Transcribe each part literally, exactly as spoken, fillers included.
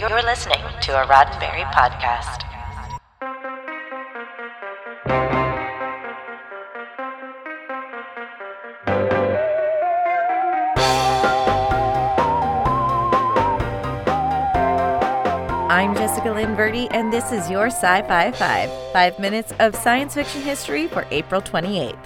You're listening to a Roddenberry podcast. I'm Jessica Lynn Verde, and this is your Sci-Fi Five, five minutes of science fiction history for April twenty-eighth.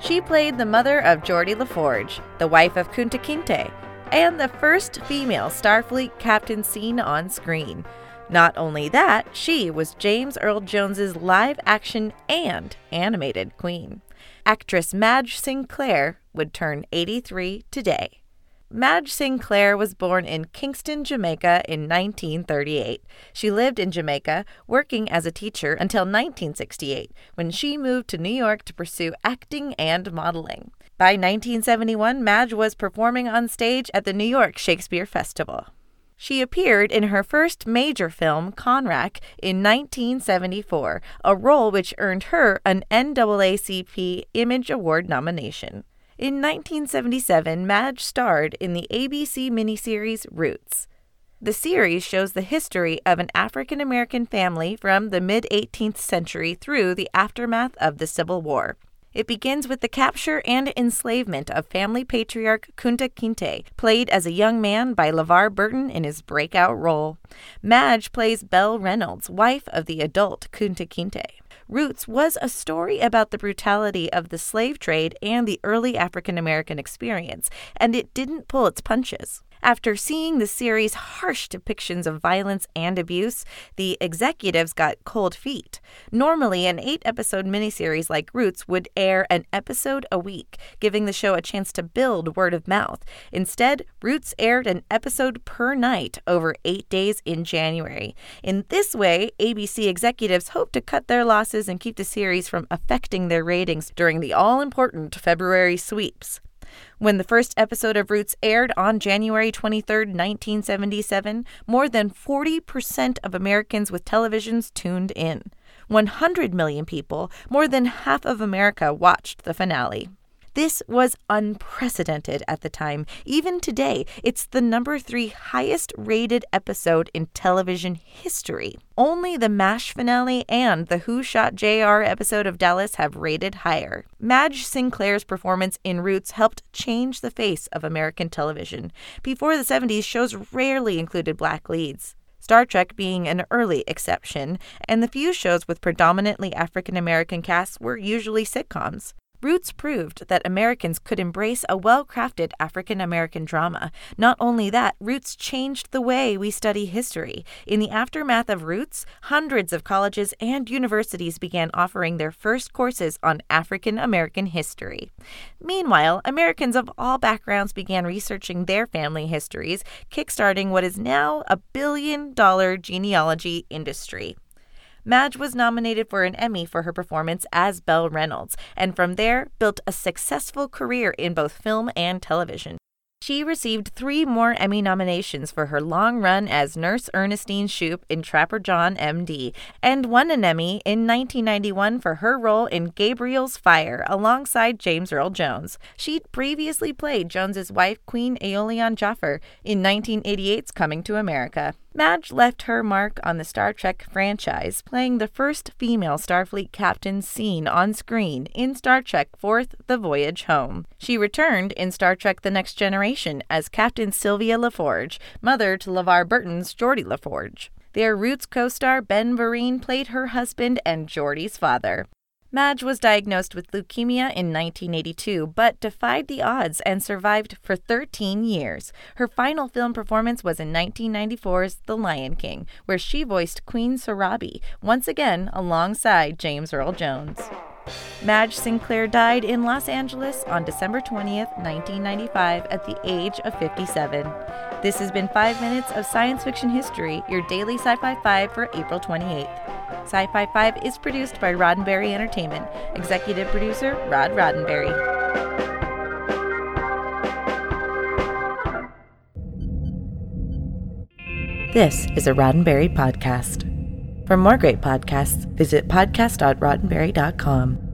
She played the mother of Geordi LaForge, the wife of Kunta Kinte, and the first female Starfleet captain seen on screen. Not only that, she was James Earl Jones's live-action and animated queen. Actress Madge Sinclair would turn eighty-three today. Madge Sinclair was born in Kingston, Jamaica in nineteen thirty-eight. She lived in Jamaica, working as a teacher until nineteen sixty-eight, when she moved to New York to pursue acting and modeling. By nineteen seventy-one, Madge was performing on stage at the New York Shakespeare Festival. She appeared in her first major film, Conrack, in nineteen seventy-four, a role which earned her an N double A C P Image Award nomination. In nineteen seventy-seven, Madge starred in the A B C miniseries Roots. The series shows the history of an African-American family from the mid-eighteenth century through the aftermath of the Civil War. It begins with the capture and enslavement of family patriarch Kunta Kinte, played as a young man by LeVar Burton in his breakout role. Madge plays Belle Reynolds, wife of the adult Kunta Kinte. Roots was a story about the brutality of the slave trade and the early African-American experience, and it didn't pull its punches. After seeing the series' harsh depictions of violence and abuse, the executives got cold feet. Normally, an eight-episode miniseries like Roots would air an episode a week, giving the show a chance to build word of mouth. Instead, Roots aired an episode per night over eight days in January. In this way, A B C executives hoped to cut their losses and keep the series from affecting their ratings during the all-important February sweeps. When the first episode of Roots aired on January twenty-third, nineteen seventy-seven, more than forty percent of Americans with televisions tuned in. one hundred million people, more than half of America, watched the finale. This was unprecedented at the time. Even today, it's the number three highest-rated episode in television history. Only the MASH finale and the Who Shot J R episode of Dallas have rated higher. Madge Sinclair's performance in Roots helped change the face of American television. Before the seventies, shows rarely included black leads, Star Trek being an early exception, and the few shows with predominantly African-American casts were usually sitcoms. Roots proved that Americans could embrace a well-crafted African-American drama. Not only that, Roots changed the way we study history. In the aftermath of Roots, hundreds of colleges and universities began offering their first courses on African-American history. Meanwhile, Americans of all backgrounds began researching their family histories, kickstarting what is now a billion-dollar genealogy industry. Madge was nominated for an Emmy for her performance as Belle Reynolds, and from there built a successful career in both film and television. She received three more Emmy nominations for her long run as Nurse Ernestine Shoup in Trapper John, M D, and won an Emmy in nineteen ninety-one for her role in Gabriel's Fire alongside James Earl Jones. She'd previously played Jones's wife, Queen Aeolian Jaffer, in nineteen eighty-eight's Coming to America. Madge left her mark on the Star Trek franchise, playing the first female Starfleet captain seen on screen in Star Trek four The Voyage Home. She returned in Star Trek The Next Generation as Captain Sylvia LaForge, mother to LeVar Burton's Geordi LaForge. Their Roots co-star Ben Vereen played her husband and Geordi's father. Madge was diagnosed with leukemia in nineteen eighty-two, but defied the odds and survived for thirteen years. Her final film performance was in nineteen ninety-four's The Lion King, where she voiced Queen Sarabi, once again alongside James Earl Jones. Madge Sinclair died in Los Angeles on December twentieth, nineteen ninety-five, at the age of fifty-seven. This has been five Minutes of Science Fiction History, your daily Sci-Fi five for April twenty-eighth. Sci-Fi five is produced by Roddenberry Entertainment. Executive producer, Rod Roddenberry. This is a Roddenberry podcast. For more great podcasts, visit podcast dot roddenberry dot com.